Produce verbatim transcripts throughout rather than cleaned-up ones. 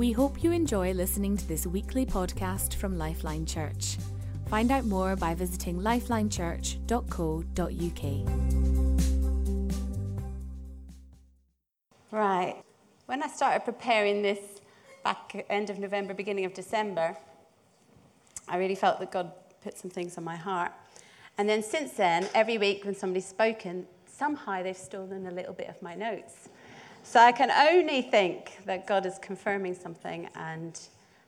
We hope you enjoy listening to this weekly podcast from Lifeline Church. Find out more by visiting lifeline church dot co dot U K. Right. When I started preparing this back end of November, beginning of December, I really felt that God put some things on my heart. And then since then, every week when somebody's spoken, somehow they've stolen a little bit of my notes. So I can only think that God is confirming something and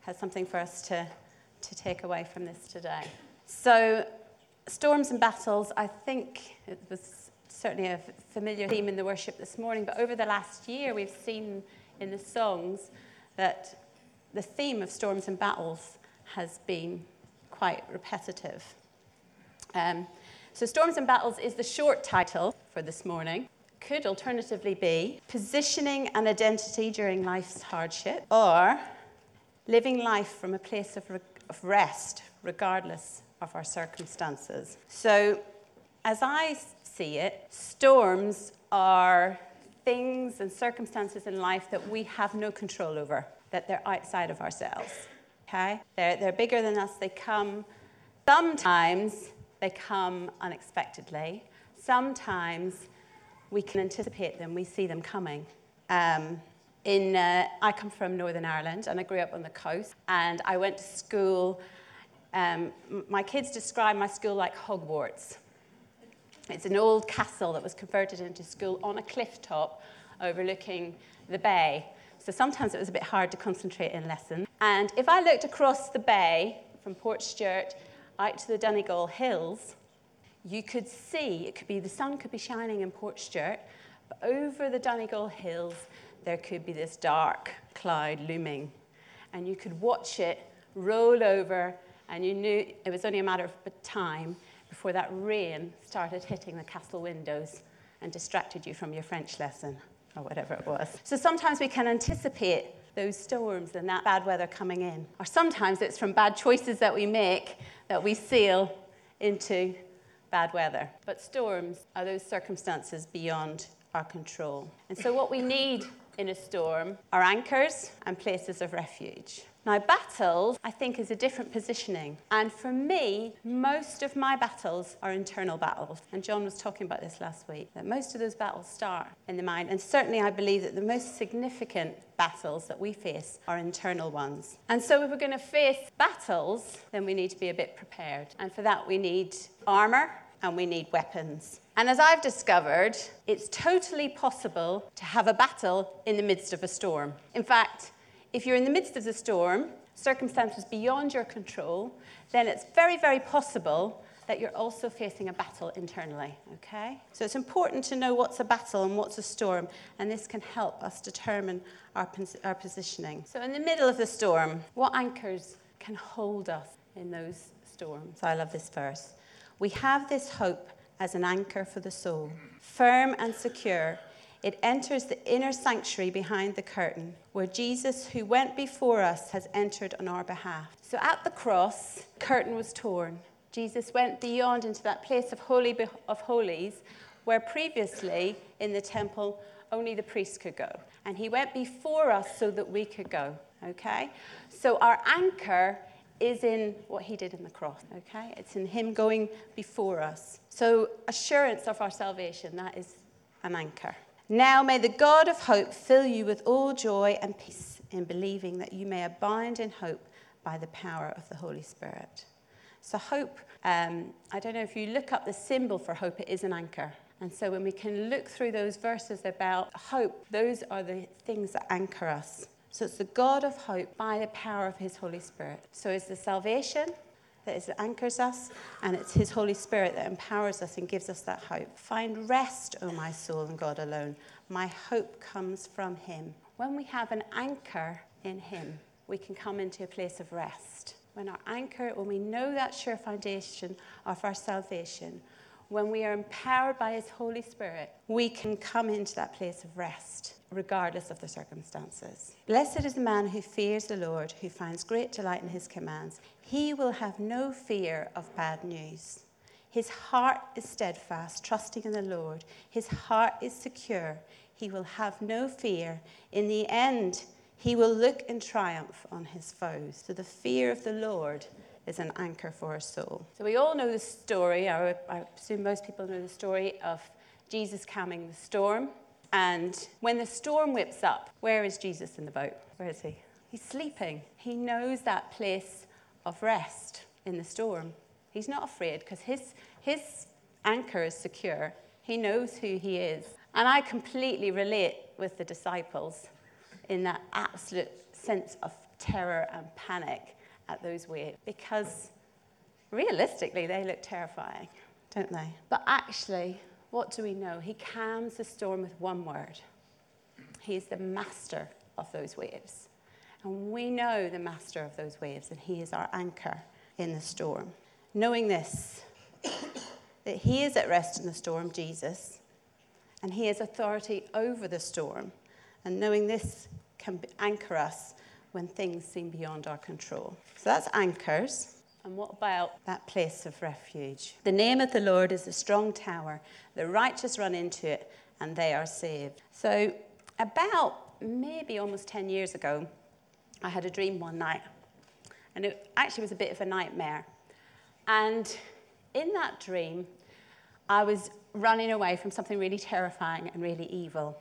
has something for us to, to take away from this today. So storms and battles, I think it was certainly a familiar theme in the worship this morning, but over the last year we've seen in the songs that the theme of storms and battles has been quite repetitive. Um, so Storms and Battles is the short title for this morning. Could alternatively be Positioning and Identity During Life's Hardship, or Living Life from a Place of, re- of Rest Regardless of Our Circumstances. So as I see it, storms are things and circumstances in life that we have no control over, that they're outside of ourselves, okay? They're, they're bigger than us. They come, sometimes they come unexpectedly. Sometimes we can anticipate them, we see them coming. Um, in uh, I come from Northern Ireland and I grew up on the coast, and I went to school. Um, my kids describe my school like Hogwarts. It's an old castle that was converted into school on a cliff top overlooking the bay. So sometimes it was a bit hard to concentrate in lessons. And if I looked across the bay from Portstewart out to the Donegal hills, you could see, it could be the sun could be shining in Portstewart, but over the Donegal hills there could be this dark cloud looming. And you could watch it roll over, and you knew it was only a matter of time before that rain started hitting the castle windows and distracted you from your French lesson, or whatever it was. So sometimes we can anticipate those storms and that bad weather coming in. Or sometimes it's from bad choices that we make that we seal into bad weather. But storms are those circumstances beyond our control. And so what we need in a storm are anchors and places of refuge. Now, battles, I think, is a different positioning. And for me, most of my battles are internal battles. And John was talking about this last week, that most of those battles start in the mind. And certainly I believe that the most significant battles that we face are internal ones. And so if we're going to face battles, then we need to be a bit prepared. And for that, we need armour and we need weapons. And as I've discovered, it's totally possible to have a battle in the midst of a storm. In fact, if you're in the midst of the storm, circumstances beyond your control, then it's very, very possible that you're also facing a battle internally, okay? So it's important to know what's a battle and what's a storm, and this can help us determine our, pos- our positioning. So in the middle of the storm, what anchors can hold us in those storms? I love this verse. We have this hope as an anchor for the soul, firm and secure. It enters the inner sanctuary behind the curtain, where Jesus, who went before us, has entered on our behalf. So at the cross, the curtain was torn. Jesus went beyond into that place of holy of holies, where previously in the temple only the priests could go. And he went before us so that we could go, okay? So our anchor is in what he did in the cross, okay? It's in him going before us. So assurance of our salvation, that is an anchor. Now may the God of hope fill you with all joy and peace in believing, that you may abound in hope by the power of the Holy Spirit. So hope, um, I don't know if you look up the symbol for hope, it is an anchor. And so when we can look through those verses about hope, those are the things that anchor us. So it's the God of hope by the power of his Holy Spirit. So it's the salvation that is, anchors us, and it's his Holy Spirit that empowers us and gives us that hope. Find rest, O my soul, in God alone. My hope comes from him. When we have an anchor in him, we can come into a place of rest. When our anchor, when we know that sure foundation of our salvation, when we are empowered by his Holy Spirit, we can come into that place of rest, regardless of the circumstances. Blessed is the man who fears the Lord, who finds great delight in his commands. He will have no fear of bad news. His heart is steadfast, trusting in the Lord. His heart is secure. He will have no fear. In the end, He will look in triumph on his foes. So the fear of the Lord is an anchor for our soul. So we all know the story, I assume most people know the story of Jesus calming the storm. And when the storm whips up, where is Jesus in the boat? Where is he? He's sleeping. He knows that place of rest in the storm. He's not afraid because his, his anchor is secure. He knows who he is. And I completely relate with the disciples in that absolute sense of terror and panic at those waves, because realistically they look terrifying, don't they? But actually, what do we know? He calms the storm with one word. He is the master of those waves. And we know the master of those waves, and he is our anchor in the storm. Knowing this, that he is at rest in the storm, Jesus, and he has authority over the storm. And knowing this can anchor us when things seem beyond our control. So that's anchors. And what about that place of refuge? The name of the Lord is a strong tower. The righteous run into it and they are saved. So about maybe almost ten years ago, I had a dream one night. And it actually was a bit of a nightmare. And in that dream, I was running away from something really terrifying and really evil.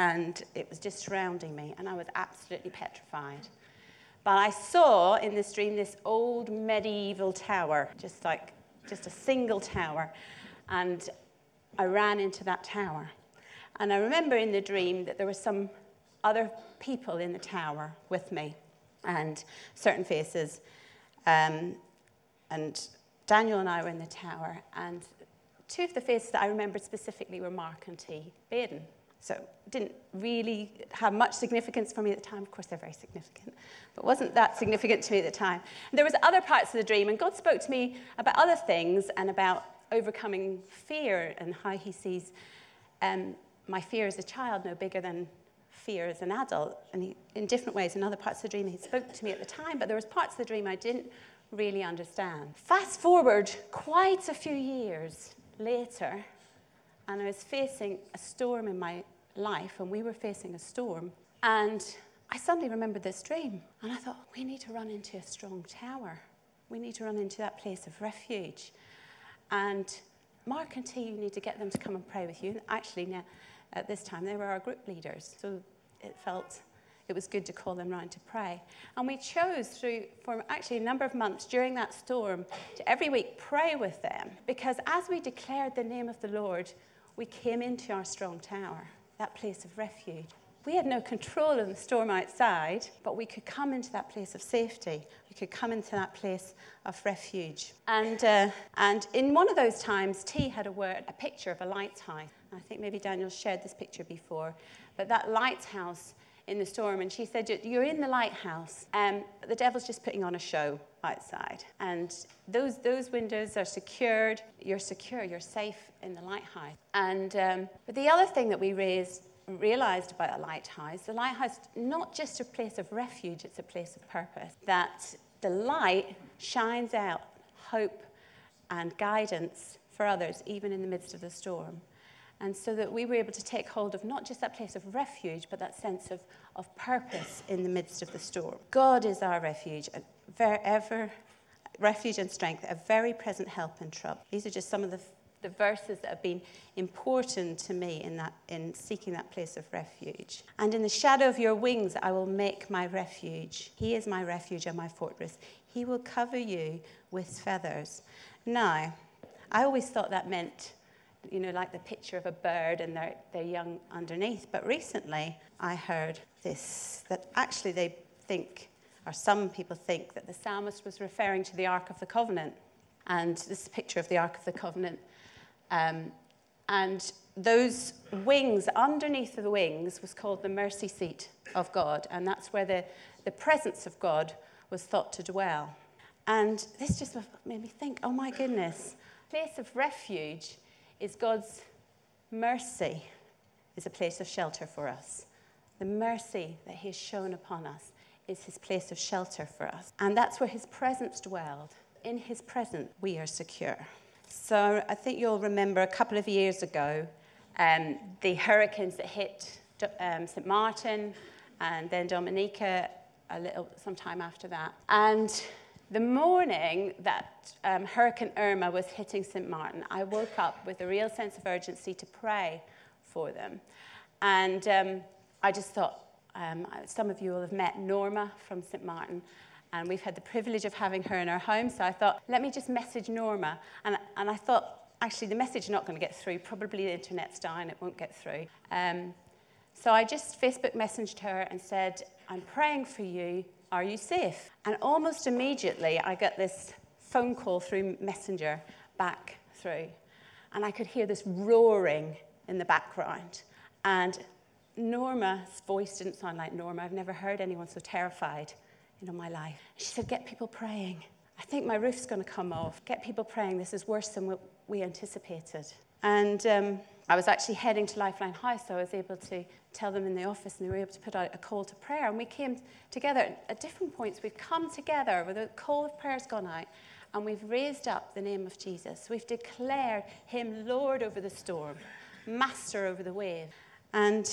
And it was just surrounding me, and I was absolutely petrified. But I saw in this dream this old medieval tower, just like, just a single tower. And I ran into that tower. And I remember in the dream that there were some other people in the tower with me, and certain faces. Um, and Daniel and I were in the tower, and two of the faces that I remembered specifically were Mark and T. Baden. So it didn't really have much significance for me at the time. Of course, they're very significant, but it wasn't that significant to me at the time. And there was other parts of the dream, and God spoke to me about other things and about overcoming fear and how he sees um, my fear as a child no bigger than fear as an adult. And he, in different ways, in other parts of the dream, he spoke to me at the time, but there was parts of the dream I didn't really understand. Fast forward quite a few years later, and I was facing a storm in my life, and we were facing a storm. And I suddenly remembered this dream, and I thought, we need to run into a strong tower. We need to run into that place of refuge. And Mark and T, you need to get them to come and pray with you. And actually, now, at this time, they were our group leaders, so it felt it was good to call them round to pray. And we chose through, for actually a number of months during that storm, to every week pray with them, because as we declared the name of the Lord, we came into our strong tower, that place of refuge. We had no control of the storm outside, but we could come into that place of safety. We could come into that place of refuge. And uh, and in one of those times, T had a word, a picture of a lighthouse. I think maybe Daniel shared this picture before, but that lighthouse in the storm, and she said, you're in the lighthouse, and um, the devil's just putting on a show outside. And those those windows are secured. You're secure. You're safe in the lighthouse. And um, but the other thing that we raised, realized about a lighthouse, the lighthouse not just a place of refuge, it's a place of purpose. That the light shines out hope and guidance for others, even in the midst of the storm. And so that we were able to take hold of not just that place of refuge, but that sense of, of purpose in the midst of the storm. God is our refuge, a ver- ever refuge and strength, a very present help in trouble. These are just some of the, the verses that have been important to me in that in seeking that place of refuge. And in the shadow of your wings, I will make my refuge. He is my refuge and my fortress. He will cover you with feathers. Now, I always thought that meant, you know, like the picture of a bird and their, their young underneath. But recently I heard this, that actually they think, or some people think, that the psalmist was referring to the Ark of the Covenant. And this is a picture of the Ark of the Covenant. Um, and those wings, underneath the wings, was called the mercy seat of God. And that's where the, the presence of God was thought to dwell. And this just made me think, oh my goodness, place of refuge is God's mercy is a place of shelter for us. The mercy that he has shown upon us is his place of shelter for us. And that's where his presence dwelled. In his presence, we are secure. So I think you'll remember a couple of years ago, um, the hurricanes that hit um, Saint Martin and then Dominica a little, some time after that. And the morning that um, Hurricane Irma was hitting Saint Martin, I woke up with a real sense of urgency to pray for them. And um, I just thought, um, some of you will have met Norma from Saint Martin, and we've had the privilege of having her in our home, so I thought, let me just message Norma. And, and I thought, actually, the message is not going to get through. Probably the internet's down. It won't get through. Um, so I just Facebook messaged her and said, I'm praying for you. Are you safe? And almost immediately, I got this phone call through Messenger back through. And I could hear this roaring in the background. And Norma's voice didn't sound like Norma. I've never heard anyone so terrified in my life. She said, get people praying. I think my roof's going to come off. Get people praying. This is worse than what we anticipated. And um, I was actually heading to Lifeline House, so I was able to tell them in the office, and they were able to put out a call to prayer. And we came together. At different points, we've come together where the call of prayer has gone out, and we've raised up the name of Jesus. We've declared him Lord over the storm, master over the wave. And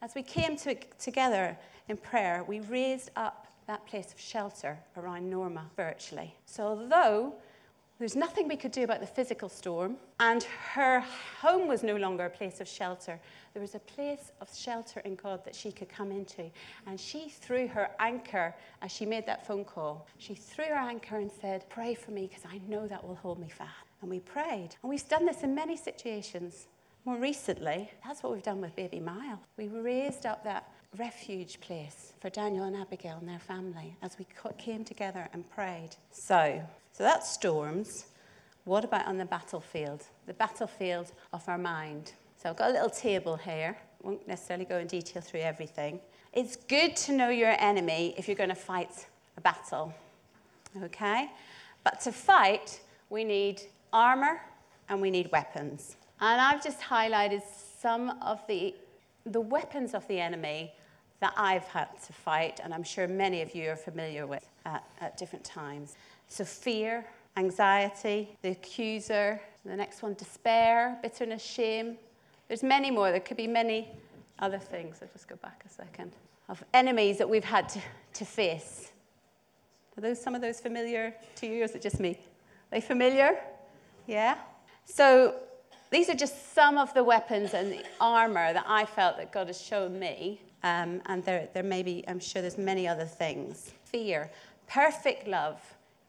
as we came to, together in prayer, we raised up that place of shelter around Norma virtually. So although there's nothing we could do about the physical storm, and her home was no longer a place of shelter, there was a place of shelter in God that she could come into. And she threw her anchor as she made that phone call. She threw her anchor and said, pray for me, because I know that will hold me fast. And we prayed. And we've done this in many situations. More recently, that's what we've done with baby Miles. We raised up that refuge place for Daniel and Abigail and their family as we came together and prayed. So, so that's storms. What about on the battlefield? The battlefield of our mind. So I've got a little table here. Won't necessarily go in detail through everything. It's good to know your enemy if you're going to fight a battle. Okay? But to fight, we need armor and we need weapons. And I've just highlighted some of the the weapons of the enemy that I've had to fight, and I'm sure many of you are familiar with at, at different times. So fear, anxiety, the accuser, the next one, despair, bitterness, shame. There's many more. There could be many other things. I'll just go back a second. Of enemies that we've had to, to face. Are those some of those familiar to you, or is it just me? Are they familiar? Yeah? So these are just some of the weapons and the armor that I felt that God has shown me. Um, and there, there may be, I'm sure there's many other things. Fear. Perfect love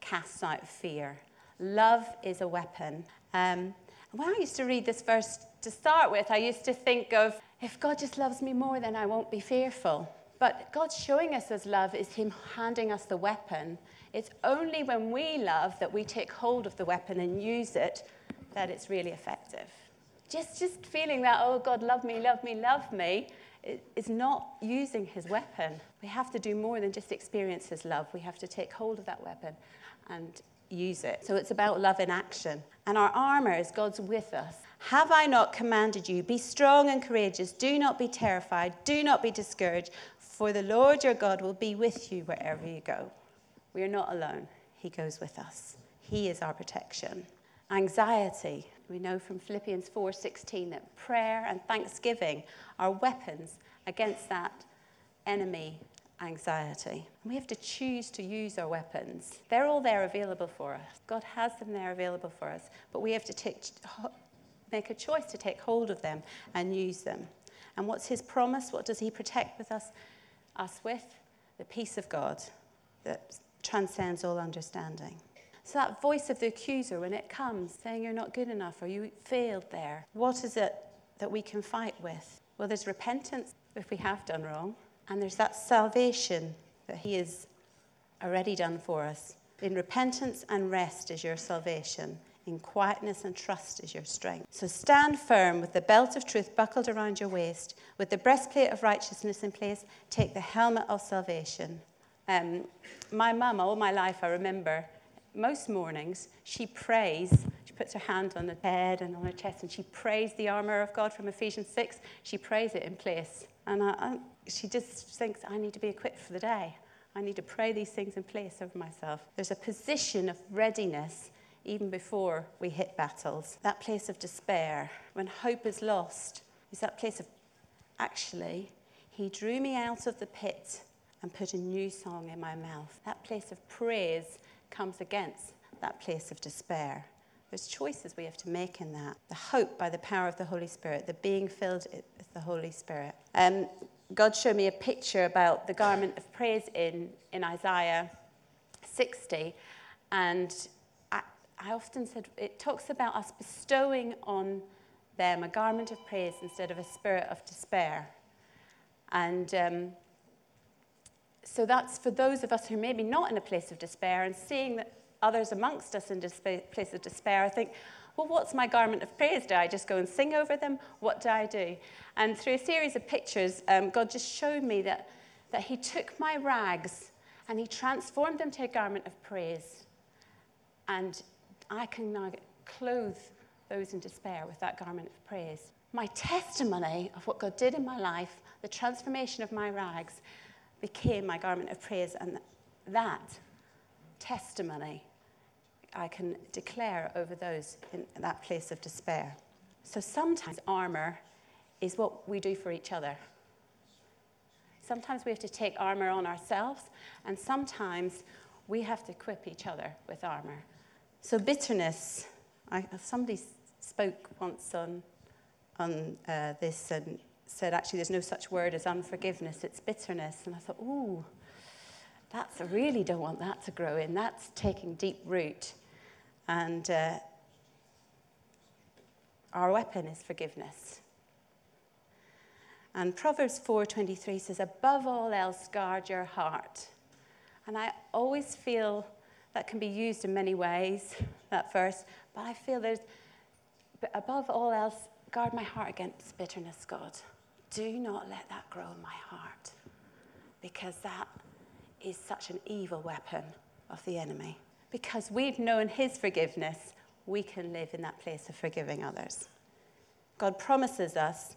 casts out fear. Love is a weapon. Um, when I used to read this verse to start with, I used to think of, if God just loves me more, then I won't be fearful. But God showing us his love is him handing us the weapon. It's only when we love that we take hold of the weapon and use it that it's really effective. Just just feeling that, oh, God, love me, love me, love me, is not using his weapon. We have to do more than just experience his love. We have to take hold of that weapon and use it. So it's about love in action. And our armor is God's with us. Have I not commanded you, be strong and courageous, do not be terrified, do not be discouraged, for the Lord your God will be with you wherever you go. We are not alone. He goes with us. He is our protection. Anxiety. We know from Philippians four sixteen that prayer and thanksgiving are weapons against that enemy, anxiety. And we have to choose to use our weapons. They're all there available for us. God has them there available for us, but we have to take, make a choice to take hold of them and use them. And what's his promise? What does he protect with us, us with? The peace of God that transcends all understanding. So that voice of the accuser, when it comes, saying you're not good enough or you failed there, what is it that we can fight with? Well, there's repentance if we have done wrong, and there's that salvation that he has already done for us. In repentance and rest is your salvation. In quietness and trust is your strength. So stand firm with the belt of truth buckled around your waist, with the breastplate of righteousness in place, take the helmet of salvation. Um, my mum, all my life, I remember, most mornings, she prays, she puts her hand on the bed and on her chest, and she prays the armor of God from Ephesians six. She prays it in place. And I, I, she just thinks, I need to be equipped for the day. I need to pray these things in place over myself. There's a position of readiness even before we hit battles. That place of despair, when hope is lost, is that place of, actually, He drew me out of the pit and put a new song in my mouth. That place of praise comes against that place of despair. There's choices we have to make in that. The hope by the power of the Holy Spirit, the being filled with the Holy Spirit. Um, God showed me a picture about the garment of praise in, in Isaiah sixty. And I, I often said, it talks about us bestowing on them a garment of praise instead of a spirit of despair. And um, so that's for those of us who may be not in a place of despair and seeing that others amongst us in a dispa- place of despair, I think, well, what's my garment of praise? Do I just go and sing over them? What do I do? And through a series of pictures, um, God just showed me that, that he took my rags and he transformed them to a garment of praise. And I can now clothe those in despair with that garment of praise. My testimony of what God did in my life, the transformation of my rags, became my garment of praise. And that testimony I can declare over those in that place of despair. So sometimes armour is what we do for each other. Sometimes we have to take armour on ourselves, and sometimes we have to equip each other with armour. So bitterness, I, somebody spoke once on, on uh, this and said, actually, there's no such word as unforgiveness, it's bitterness. And I thought, ooh, that's, I really don't want that to grow in. That's taking deep root. And uh, our weapon is forgiveness. And Proverbs four twenty-three says, above all else, guard your heart. And I always feel that can be used in many ways, that verse, but I feel there's, above all else, guard my heart against bitterness, God. Do not let that grow in my heart, because that is such an evil weapon of the enemy. Because we've known his forgiveness, we can live in that place of forgiving others. God promises us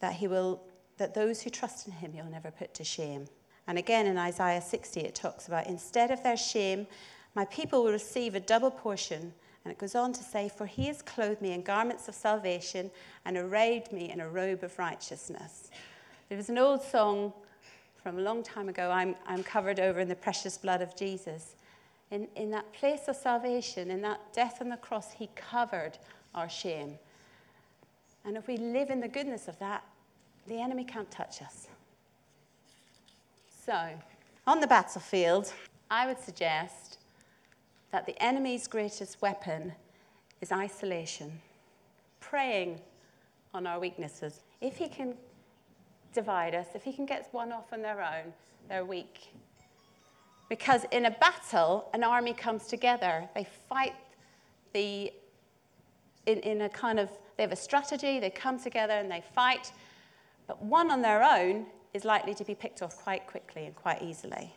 that he will, that those who trust in him, he'll never put to shame. And again, in Isaiah sixty, it talks about, instead of their shame, my people will receive a double portion. And it goes on to say, for he has clothed me in garments of salvation and arrayed me in a robe of righteousness. There was an old song from a long time ago, I'm, I'm covered over in the precious blood of Jesus. In, in that place of salvation, in that death on the cross, he covered our shame. And if we live in the goodness of that, the enemy can't touch us. So, on the battlefield, I would suggest that the enemy's greatest weapon is isolation, preying on our weaknesses. If he can divide us, if he can get one off on their own, they're weak. Because in a battle, an army comes together. They fight the, in, in a kind of, they have a strategy, they come together and they fight. But one on their own is likely to be picked off quite quickly and quite easily.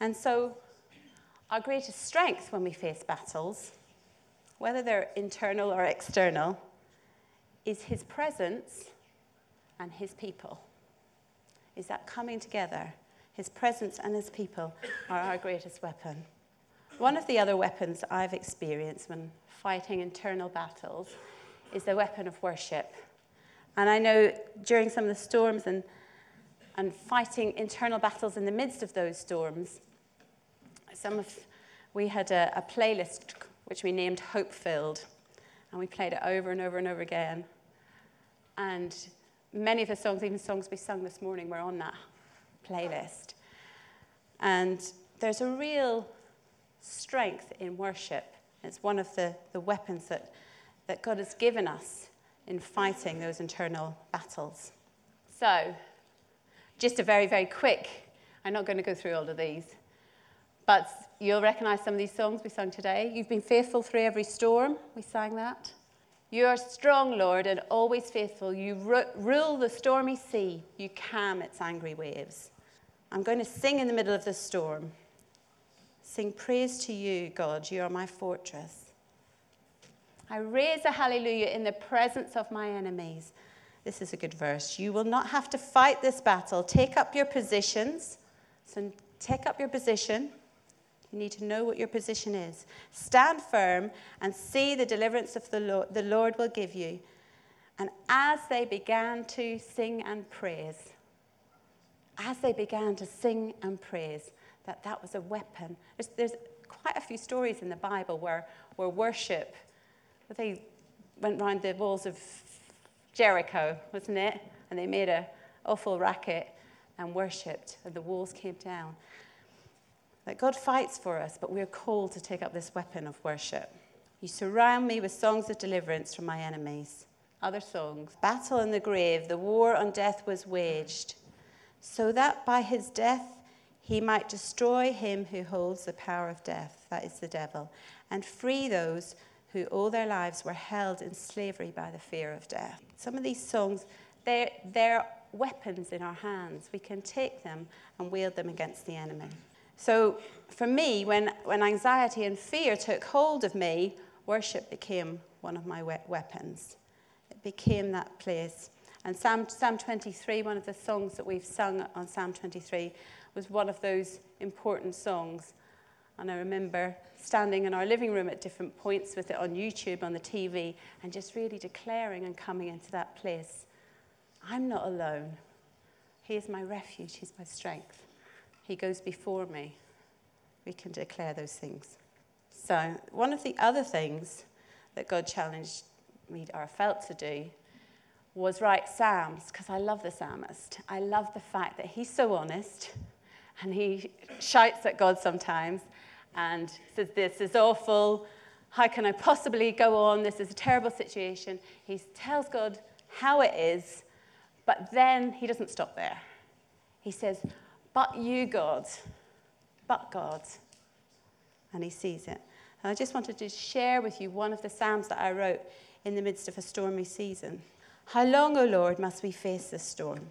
And so our greatest strength when we face battles, whether they're internal or external, is his presence and his people. Is that coming together? His presence and his people are our greatest weapon. One of the other weapons I've experienced when fighting internal battles is the weapon of worship. And I know during some of the storms and, and fighting internal battles in the midst of those storms, some of we had a, a playlist which we named Hope Filled, and we played it over and over and over again. And many of the songs, even songs we sung this morning, were on that playlist. And there's a real strength in worship. It's one of the, the weapons that, that God has given us in fighting those internal battles. So, just a very, very quick, I'm not going to go through all of these, but you'll recognise some of these songs we sung today. You've been faithful through every storm, we sang that. You are strong, Lord, and always faithful. You ru- rule the stormy sea. You calm its angry waves. I'm going to sing in the middle of the storm. Sing praise to you, God. You are my fortress. I raise a hallelujah in the presence of my enemies. This is a good verse. You will not have to fight this battle. Take up your positions. So take up your position. You need to know what your position is. Stand firm and see the deliverance of the Lord, the Lord will give you. And as they began to sing and praise, as they began to sing and praise, that that was a weapon. There's, there's quite a few stories in the Bible where, where worship, they went round the walls of Jericho, wasn't it? And they made an awful racket and worshipped, and the walls came down. That God fights for us, but we're called to take up this weapon of worship. You surround me with songs of deliverance from my enemies. Other songs. Battle in the grave, the war on death was waged, so that by his death he might destroy him who holds the power of death, that is the devil, and free those who all their lives were held in slavery by the fear of death. Some of these songs, they're, they're weapons in our hands. We can take them and wield them against the enemy. So for me, when, when anxiety and fear took hold of me, worship became one of my we- weapons. It became that place. And Psalm, Psalm twenty-three, one of the songs that we've sung on Psalm twenty-three, was one of those important songs. And I remember standing in our living room at different points with it on YouTube, on the T V, and just really declaring and coming into that place. I'm not alone. He is my refuge. He's my strength. He goes before me. We can declare those things. So one of the other things that God challenged me or I felt to do was write psalms, because I love the psalmist. I love the fact that he's so honest, and he shouts at God sometimes and says, this is awful. How can I possibly go on? This is a terrible situation. He tells God how it is, but then he doesn't stop there. He says, but you, God, but God. And he sees it. And I just wanted to share with you one of the psalms that I wrote in the midst of a stormy season. How long, O Lord, must we face this storm?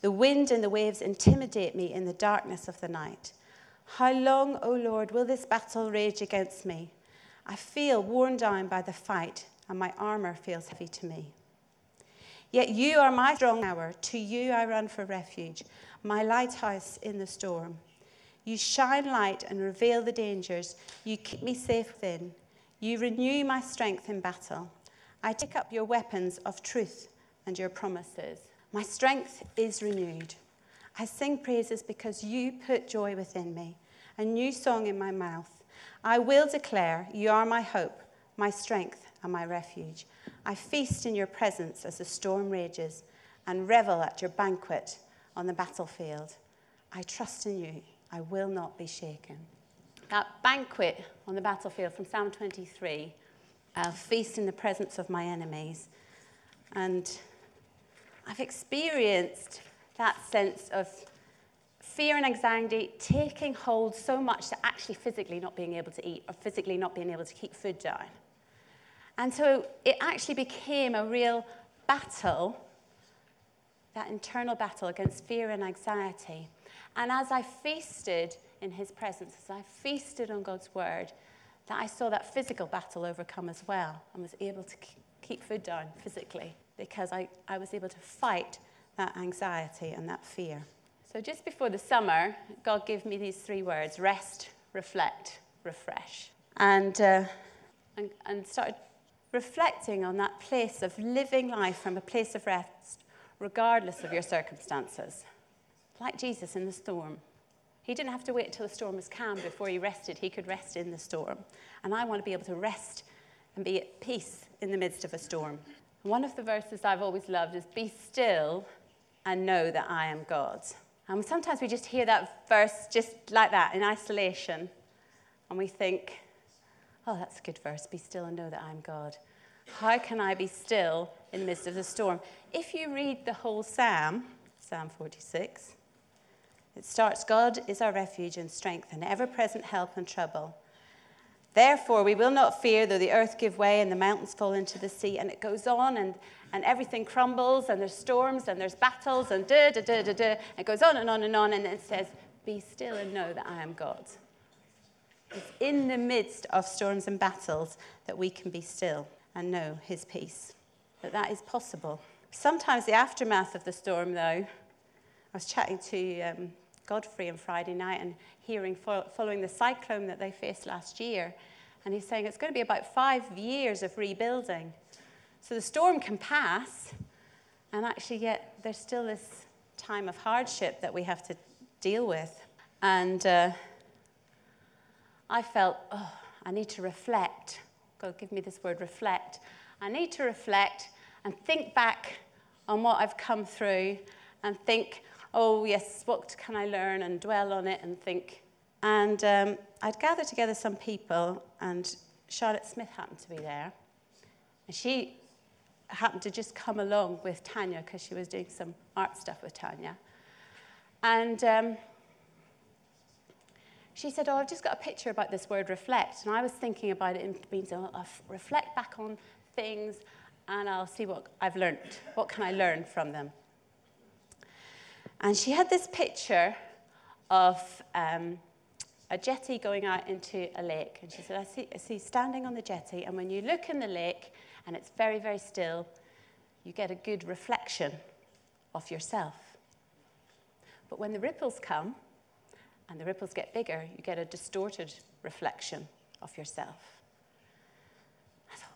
The wind and the waves intimidate me in the darkness of the night. How long, O Lord, will this battle rage against me? I feel worn down by the fight, and my armor feels heavy to me. Yet you are my strong tower. To you I run for refuge, my lighthouse in the storm. You shine light and reveal the dangers. You keep me safe within. You renew my strength in battle. I take up your weapons of truth and your promises. My strength is renewed. I sing praises because you put joy within me, a new song in my mouth. I will declare you are my hope, my strength, and my refuge. I feast in your presence as the storm rages and revel at your banquet on the battlefield. I trust in you. I will not be shaken. That banquet on the battlefield from Psalm twenty-three, I'll feast in the presence of my enemies. And I've experienced that sense of fear and anxiety taking hold so much that actually physically not being able to eat or physically not being able to keep food down. And so it actually became a real battle, that internal battle against fear and anxiety. And as I feasted in his presence, as I feasted on God's word, that I saw that physical battle overcome as well, and was able to keep food down physically, because I, I was able to fight that anxiety and that fear. So just before the summer, God gave me these three words: rest, reflect, refresh. And uh, and, and started reflecting on that place of living life from a place of rest, regardless of your circumstances. Like Jesus in the storm. He didn't have to wait until the storm was calm before he rested. He could rest in the storm. And I want to be able to rest and be at peace in the midst of a storm. One of the verses I've always loved is, be still and know that I am God. And sometimes we just hear that verse just like that, in isolation. And we think, oh, that's a good verse. Be still and know that I am God. How can I be still in the midst of the storm? If you read the whole psalm, Psalm forty-six, it starts, God is our refuge and strength and ever-present help in trouble. Therefore, we will not fear, though the earth give way and the mountains fall into the sea. And it goes on, and, and everything crumbles, and there's storms, and there's battles, and da da da da da. It goes on and on and on, and it says, be still and know that I am God. It's in the midst of storms and battles that we can be still and know his peace, that that is possible. Sometimes the aftermath of the storm, though, I was chatting to um, Godfrey on Friday night and hearing fo- following the cyclone that they faced last year, and he's saying it's going to be about five years of rebuilding. So the storm can pass, and actually yet there's still this time of hardship that we have to deal with. And uh, I felt, oh, I need to reflect. God, give me this word, reflect. I need to reflect and think back on what I've come through and think, oh, yes, what can I learn, and dwell on it and think. And um, I'd gathered together some people, and Charlotte Smith happened to be there. And she happened to just come along with Tanya because she was doing some art stuff with Tanya. And um, she said, oh, I've just got a picture about this word reflect. And I was thinking about it, and it means I'll, I'll reflect back on things and I'll see what I've learned. What can I learn from them? And she had this picture of um, a jetty going out into a lake. And she said, I see, I see standing on the jetty, and when you look in the lake and it's very, very still, you get a good reflection of yourself. But when the ripples come and the ripples get bigger, you get a distorted reflection of yourself. I thought,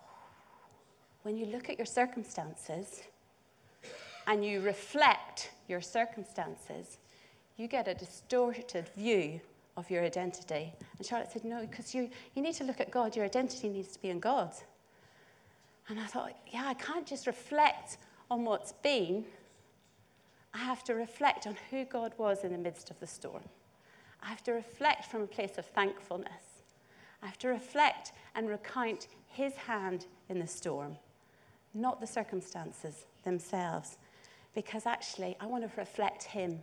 when you look at your circumstances and you reflect your circumstances, you get a distorted view of your identity. And Charlotte said, no, because you, you need to look at God. Your identity needs to be in God. And I thought, yeah, I can't just reflect on what's been. I have to reflect on who God was in the midst of the storm. I have to reflect from a place of thankfulness. I have to reflect and recount his hand in the storm, not the circumstances themselves. Because actually, I want to reflect him.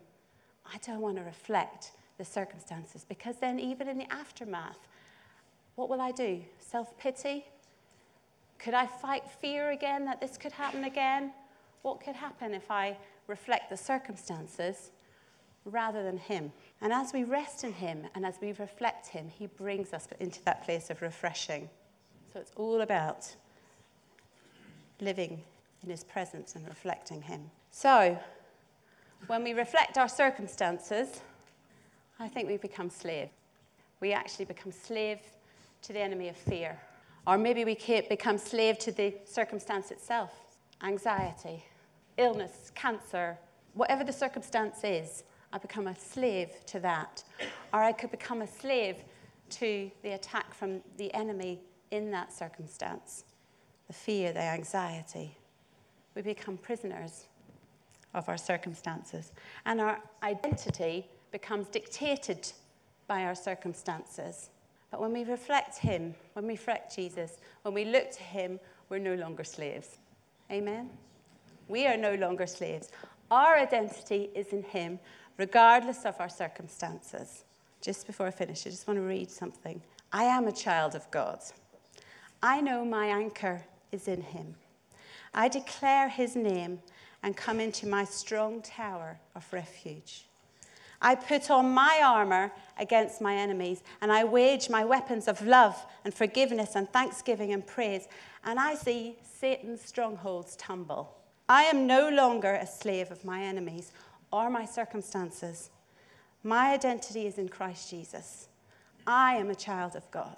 I don't want to reflect the circumstances. Because then even in the aftermath, what will I do? Self-pity? Could I fight fear again that this could happen again? What could happen if I reflect the circumstances rather than him? And as we rest in him and as we reflect him, he brings us into that place of refreshing. So it's all about living in his presence and reflecting him. So when we reflect our circumstances, I think we become slaves. We actually become slaves to the enemy of fear. Or maybe we can't become slave to the circumstance itself. Anxiety, illness, cancer, whatever the circumstance is, I become a slave to that. Or I could become a slave to the attack from the enemy in that circumstance. The fear, the anxiety. We become prisoners of our circumstances. And our identity becomes dictated by our circumstances. But when we reflect him, when we reflect Jesus, when we look to him, we're no longer slaves. Amen? We are no longer slaves. Our identity is in him, regardless of our circumstances. Just before I finish, I just want to read something. I am a child of God. I know my anchor is in him. I declare his name and come into my strong tower of refuge. I put on my armor against my enemies, and I wage my weapons of love and forgiveness and thanksgiving and praise, and I see Satan's strongholds tumble. I am no longer a slave of my enemies or my circumstances. My identity is in Christ Jesus. I am a child of God.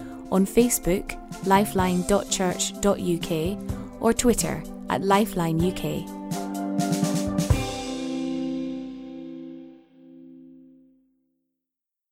on Facebook lifeline dot church dot u k, or Twitter at Lifeline U K.